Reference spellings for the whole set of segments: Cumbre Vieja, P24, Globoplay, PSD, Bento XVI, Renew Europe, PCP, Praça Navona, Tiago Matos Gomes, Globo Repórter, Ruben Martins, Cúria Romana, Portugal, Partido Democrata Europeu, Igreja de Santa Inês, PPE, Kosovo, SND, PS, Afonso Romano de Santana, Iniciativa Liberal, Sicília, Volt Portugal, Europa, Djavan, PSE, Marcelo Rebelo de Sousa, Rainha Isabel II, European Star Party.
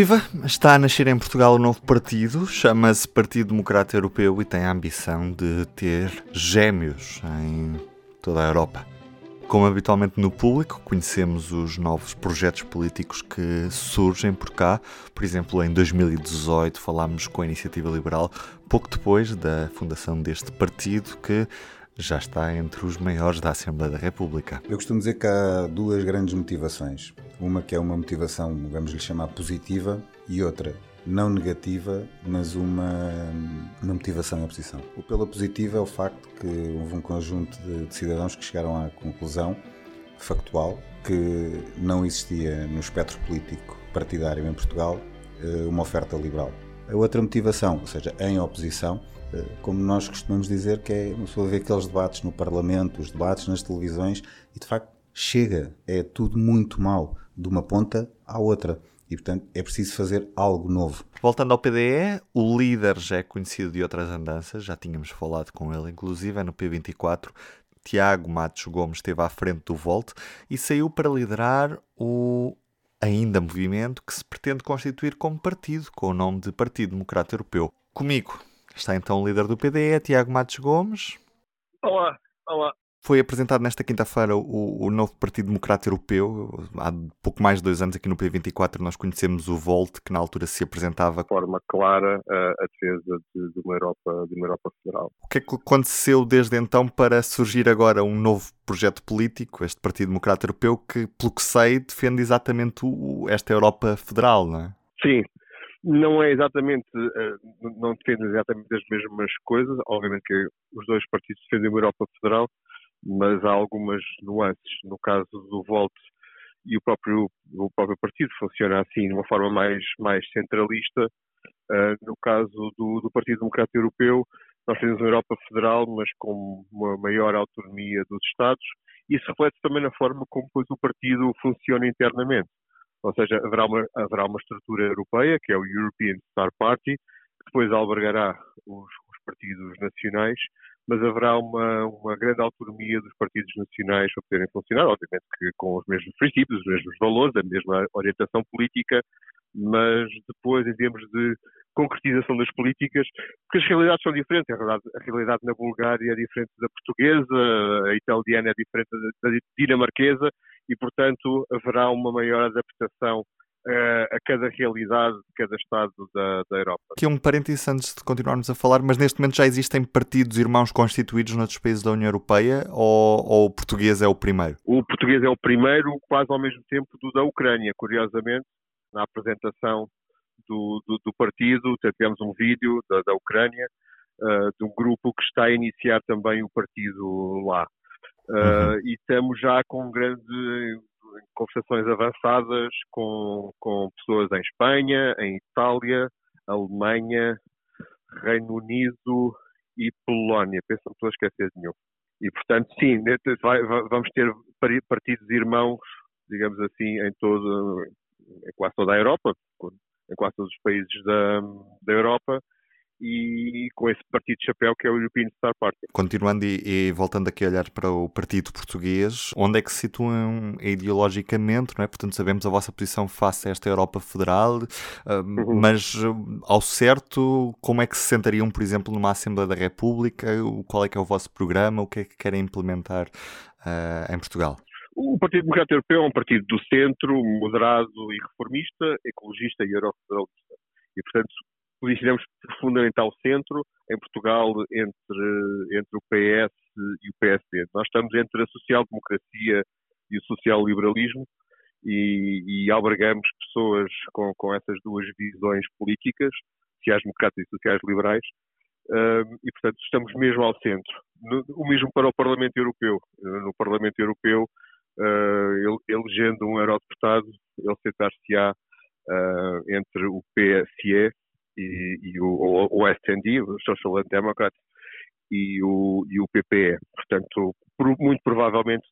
Viva! Está a nascer em Portugal um novo partido, chama-se Partido Democrata Europeu e tem a ambição de ter gêmeos em toda a Europa. Como habitualmente no público, conhecemos os novos projetos políticos que surgem por cá. Por exemplo, em 2018 falámos com a Iniciativa Liberal, pouco depois da fundação deste partido que já está entre os maiores da Assembleia da República. Eu costumo dizer que há duas grandes motivações. Uma que é uma motivação, vamos lhe chamar, positiva, e outra, não negativa, mas uma motivação em oposição. O pela positiva é o facto que houve um conjunto de cidadãos que chegaram à conclusão factual que não existia no espectro político partidário em Portugal uma oferta liberal. A outra motivação, ou seja, em oposição, como nós costumamos dizer, que é uma pessoa ver aqueles debates no Parlamento, os debates nas televisões, e de facto chega, é tudo muito mau, de uma ponta à outra. E, portanto, é preciso fazer algo novo. Voltando ao PDE, o líder já é conhecido de outras andanças, já tínhamos falado com ele, inclusive, é no P24. Tiago Matos Gomes esteve à frente do Volt e saiu para liderar o ainda movimento que se pretende constituir como partido, com o nome de Partido Democrata Europeu. Comigo está então o líder do PDE, Tiago Matos Gomes. Olá. Foi apresentado nesta quinta-feira o novo Partido Democrata Europeu. Há pouco mais de 2 anos aqui no P24 nós conhecemos o Volt, que na altura se apresentava de forma clara a defesa de uma Europa federal. O que é que aconteceu desde então para surgir agora um novo projeto político, este Partido Democrata Europeu, que, pelo que sei, defende exatamente esta Europa federal, não é? Sim. Não defende exatamente as mesmas coisas. Obviamente que os dois partidos defendem uma Europa federal, mas há algumas nuances. No caso do Volt e o próprio partido funciona assim, de uma forma mais centralista. No caso do Partido Democrata Europeu, nós temos uma Europa federal, mas com uma maior autonomia dos Estados. Isso reflete-se também na forma como depois o partido funciona internamente. Ou seja, haverá uma estrutura europeia, que é o European Star Party, que depois albergará os partidos nacionais, mas haverá uma grande autonomia dos partidos nacionais para poderem funcionar, obviamente que com os mesmos princípios, os mesmos valores, a mesma orientação política, mas depois, em termos de concretização das políticas, porque as realidades são diferentes. A realidade na Bulgária é diferente da portuguesa, a italiana é diferente da dinamarquesa, e, portanto, haverá uma maior adaptação a cada realidade de cada Estado da Europa. Aqui um parênteses antes de continuarmos a falar, mas neste momento já existem partidos irmãos constituídos noutros países da União Europeia, ou o português é o primeiro? O português é o primeiro, quase ao mesmo tempo do da Ucrânia, curiosamente, na apresentação do partido. Tivemos um vídeo da Ucrânia, de um grupo que está a iniciar também o partido lá. E estamos já com grandes conversações avançadas com pessoas em Espanha, em Itália, Alemanha, Reino Unido e Polónia. Penso que não estou a esquecer de nenhum. E, portanto, sim, vamos ter partidos irmãos, digamos assim, em quase toda a Europa, em quase todos os países da Europa, e com esse partido de chapéu que é o European Star Party. Continuando e voltando aqui a olhar para o partido português, onde é que se situam ideologicamente, não é? Portanto, sabemos a vossa posição face a esta Europa federal, mas ao certo, como é que se sentariam, por exemplo, numa Assembleia da República? Qual é que é o vosso programa? O que é que querem implementar em Portugal? O Partido Democrata Europeu é um partido do centro, moderado e reformista, ecologista e eurofederalista. E, portanto, posicionamos profundamente ao centro, em Portugal, entre o PS e o PSD. Nós estamos entre a social-democracia e o social-liberalismo e albergamos pessoas com essas duas visões políticas, sociais-democratas e sociais-liberais, e, portanto, estamos mesmo ao centro. O mesmo para o Parlamento Europeu. No Parlamento Europeu, elegendo um eurodeputado, ele sentar-se-á entre o PSE e o SND, o Social Democrat, e o PPE. Portanto, muito provavelmente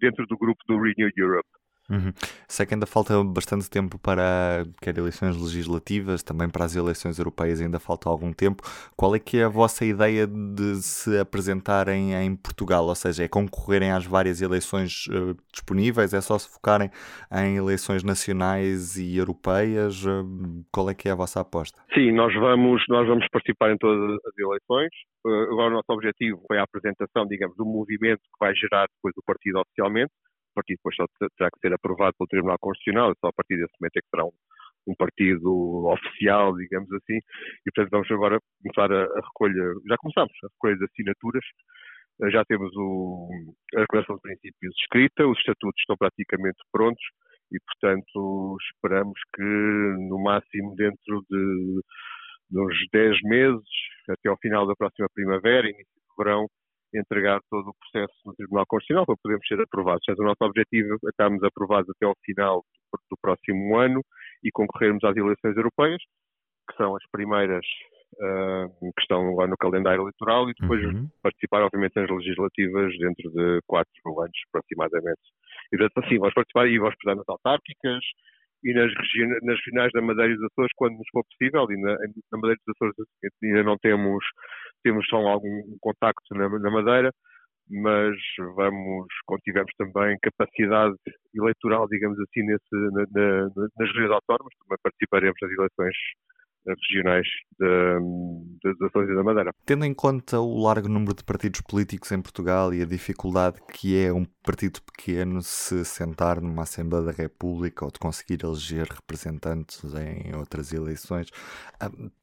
dentro do grupo do Renew Europe. Uhum. Sei que ainda falta bastante tempo para quer eleições legislativas, também para as eleições europeias ainda falta algum tempo. Qual é que é a vossa ideia de se apresentarem em Portugal? Ou seja, é concorrerem às várias eleições disponíveis? É só se focarem em eleições nacionais e europeias? Qual é que é a vossa aposta? Sim, nós vamos participar em todas as eleições. Agora o nosso objetivo foi a apresentação, digamos, do movimento que vai gerar depois o partido oficialmente. O partido depois só terá que ser aprovado pelo Tribunal Constitucional, só a partir desse momento é que será um partido oficial, digamos assim, e portanto vamos agora começar a recolha, já começámos a recolha de assinaturas, já temos a declaração de princípios escrita, os estatutos estão praticamente prontos e portanto esperamos que no máximo dentro de uns 10 meses, até ao final da próxima primavera, início de verão, entregar todo o processo no Tribunal Constitucional para podermos ser aprovados. Mas o nosso objetivo é estarmos aprovados até ao final do próximo ano e concorrermos às eleições europeias, que são as primeiras que estão agora no calendário eleitoral, e depois participar, obviamente, nas legislativas dentro de 4 anos, aproximadamente. E, portanto, assim, vamos participar e vamos participar nas autárquicas e nas finais da Madeira e dos Açores, quando nos for possível, e na Madeira e dos Açores ainda não temos só algum contacto na Madeira, mas vamos, quando tivermos também capacidade eleitoral, digamos assim, nas regiões autónomas, também participaremos nas eleições regionais das Açores e da Madeira. Tendo em conta o largo número de partidos políticos em Portugal e a dificuldade que é um partido pequeno se sentar numa Assembleia da República ou de conseguir eleger representantes em outras eleições,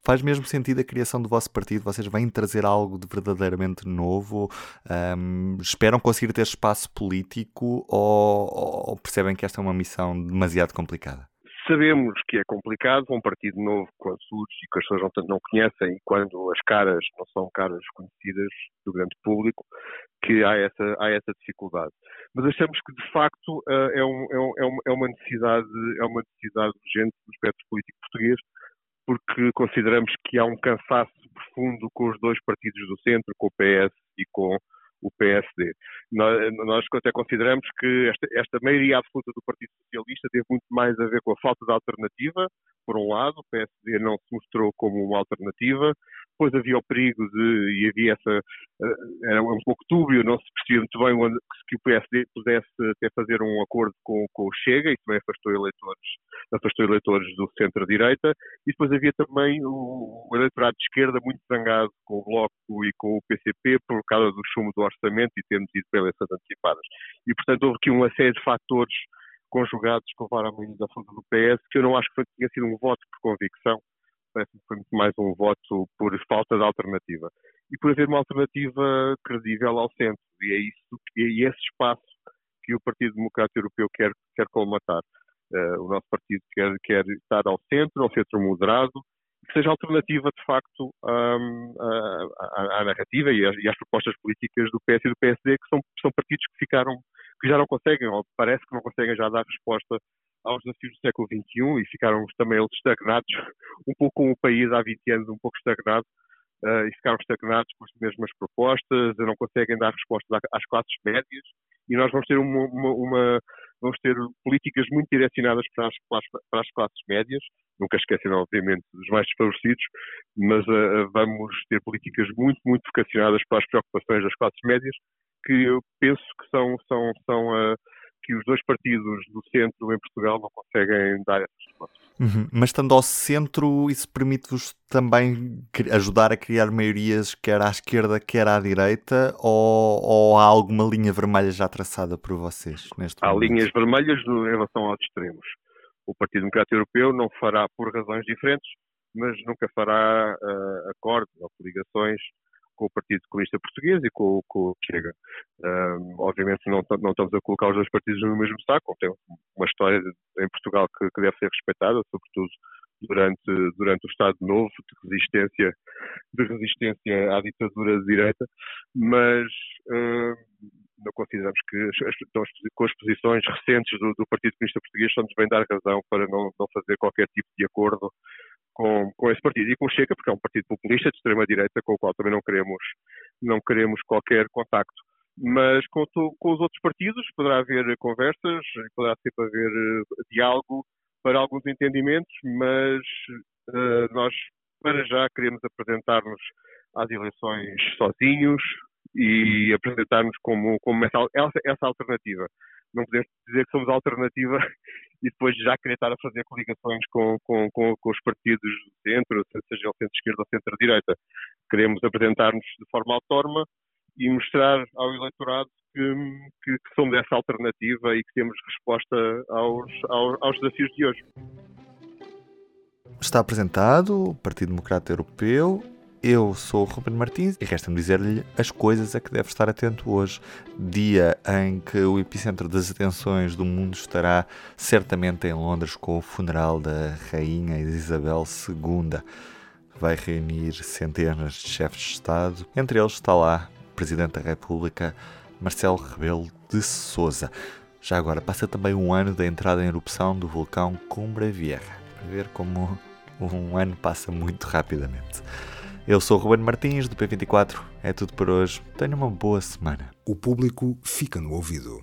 faz mesmo sentido a criação do vosso partido? Vocês vêm trazer algo de verdadeiramente novo? Esperam conseguir ter espaço político ou percebem que esta é uma missão demasiado complicada? Sabemos que é complicado, um partido novo quando surge e que as pessoas não conhecem, e quando as caras não são caras conhecidas do grande público, que há essa dificuldade. Mas achamos que, de facto, é uma necessidade urgente do espectro político português, porque consideramos que há um cansaço profundo com os dois partidos do centro, com o PS e com o PSD. Nós até consideramos que esta maioria absoluta do Partido Socialista teve muito mais a ver com a falta de alternativa. Por um lado, o PSD não se mostrou como uma alternativa, depois havia o perigo era um pouco túbio, não se percebia muito bem onde que o PSD pudesse até fazer um acordo com o Chega, e também afastou eleitores do centro-direita, e depois havia também o eleitorado de esquerda muito zangado com o Bloco e com o PCP por causa do chumbo do orçamento e termos ido para eleições antecipadas. E, portanto, houve aqui uma série de fatores conjugados com a maioria da força do PS, que eu não acho que tenha sido um voto por convicção, parece-me que foi muito mais um voto por falta de alternativa. E por haver uma alternativa credível ao centro, e é esse espaço que o Partido Democrata Europeu quer colmatar. O nosso partido quer estar ao centro moderado, que seja alternativa, de facto, à narrativa e às propostas políticas do PS e do PSD, que são partidos que já não conseguem, ou parece que não conseguem já dar resposta aos desafios do século XXI, e ficaram também eles estagnados, um pouco como o país há 20 anos, um pouco estagnado, e ficaram estagnados com as mesmas propostas, não conseguem dar respostas às classes médias, e nós vamos ter vamos ter políticas muito direcionadas para as classes médias, nunca esquecendo, obviamente, dos mais desfavorecidos, mas vamos ter políticas muito, muito vocacionadas para as preocupações das classes médias, que eu penso que são que os dois partidos do centro em Portugal não conseguem dar essas respostas. Mas estando ao centro, isso permite-vos também ajudar a criar maiorias quer à esquerda, quer à direita, ou há alguma linha vermelha já traçada por vocês neste momento? Há linhas vermelhas em relação aos extremos. O Partido Democrata Europeu não fará, por razões diferentes, mas nunca fará acordos ou coligações com o Partido Comunista Português e com o Chega. Obviamente não estamos a colocar os dois partidos no mesmo saco, tem uma história em Portugal que deve ser respeitada, sobretudo durante o Estado Novo, de resistência à ditadura de direita, mas não consideramos que com as posições recentes do Partido Comunista Português só nos vem dar razão para não fazer qualquer tipo de acordo com esse partido e com o Chega, porque é um partido populista de extrema-direita com o qual também não queremos qualquer contacto. Mas com os outros partidos poderá haver conversas, poderá sempre haver diálogo para alguns entendimentos, mas nós para já queremos apresentar-nos às eleições sozinhos e apresentar-nos como essa alternativa. Não podemos dizer que somos alternativa e depois já querer estar a fazer coligações com os partidos do centro, seja o centro-esquerda ou centro-direita. Queremos apresentar-nos de forma autónoma e mostrar ao eleitorado que somos essa alternativa e que temos resposta aos desafios de hoje. Está apresentado o Partido Democrata Europeu. Eu sou o Ruben Martins e resta-me dizer-lhe as coisas a que deve estar atento hoje, dia em que o epicentro das atenções do mundo estará certamente em Londres com o funeral da Rainha Isabel II. Vai reunir centenas de chefes de Estado, entre eles está lá o Presidente da República, Marcelo Rebelo de Sousa. Já agora passa também um ano da entrada em erupção do vulcão Cumbre Vieja. A ver como um ano passa muito rapidamente. Eu sou o Ruben Martins, do P24. É tudo por hoje. Tenha uma boa semana. O público fica no ouvido.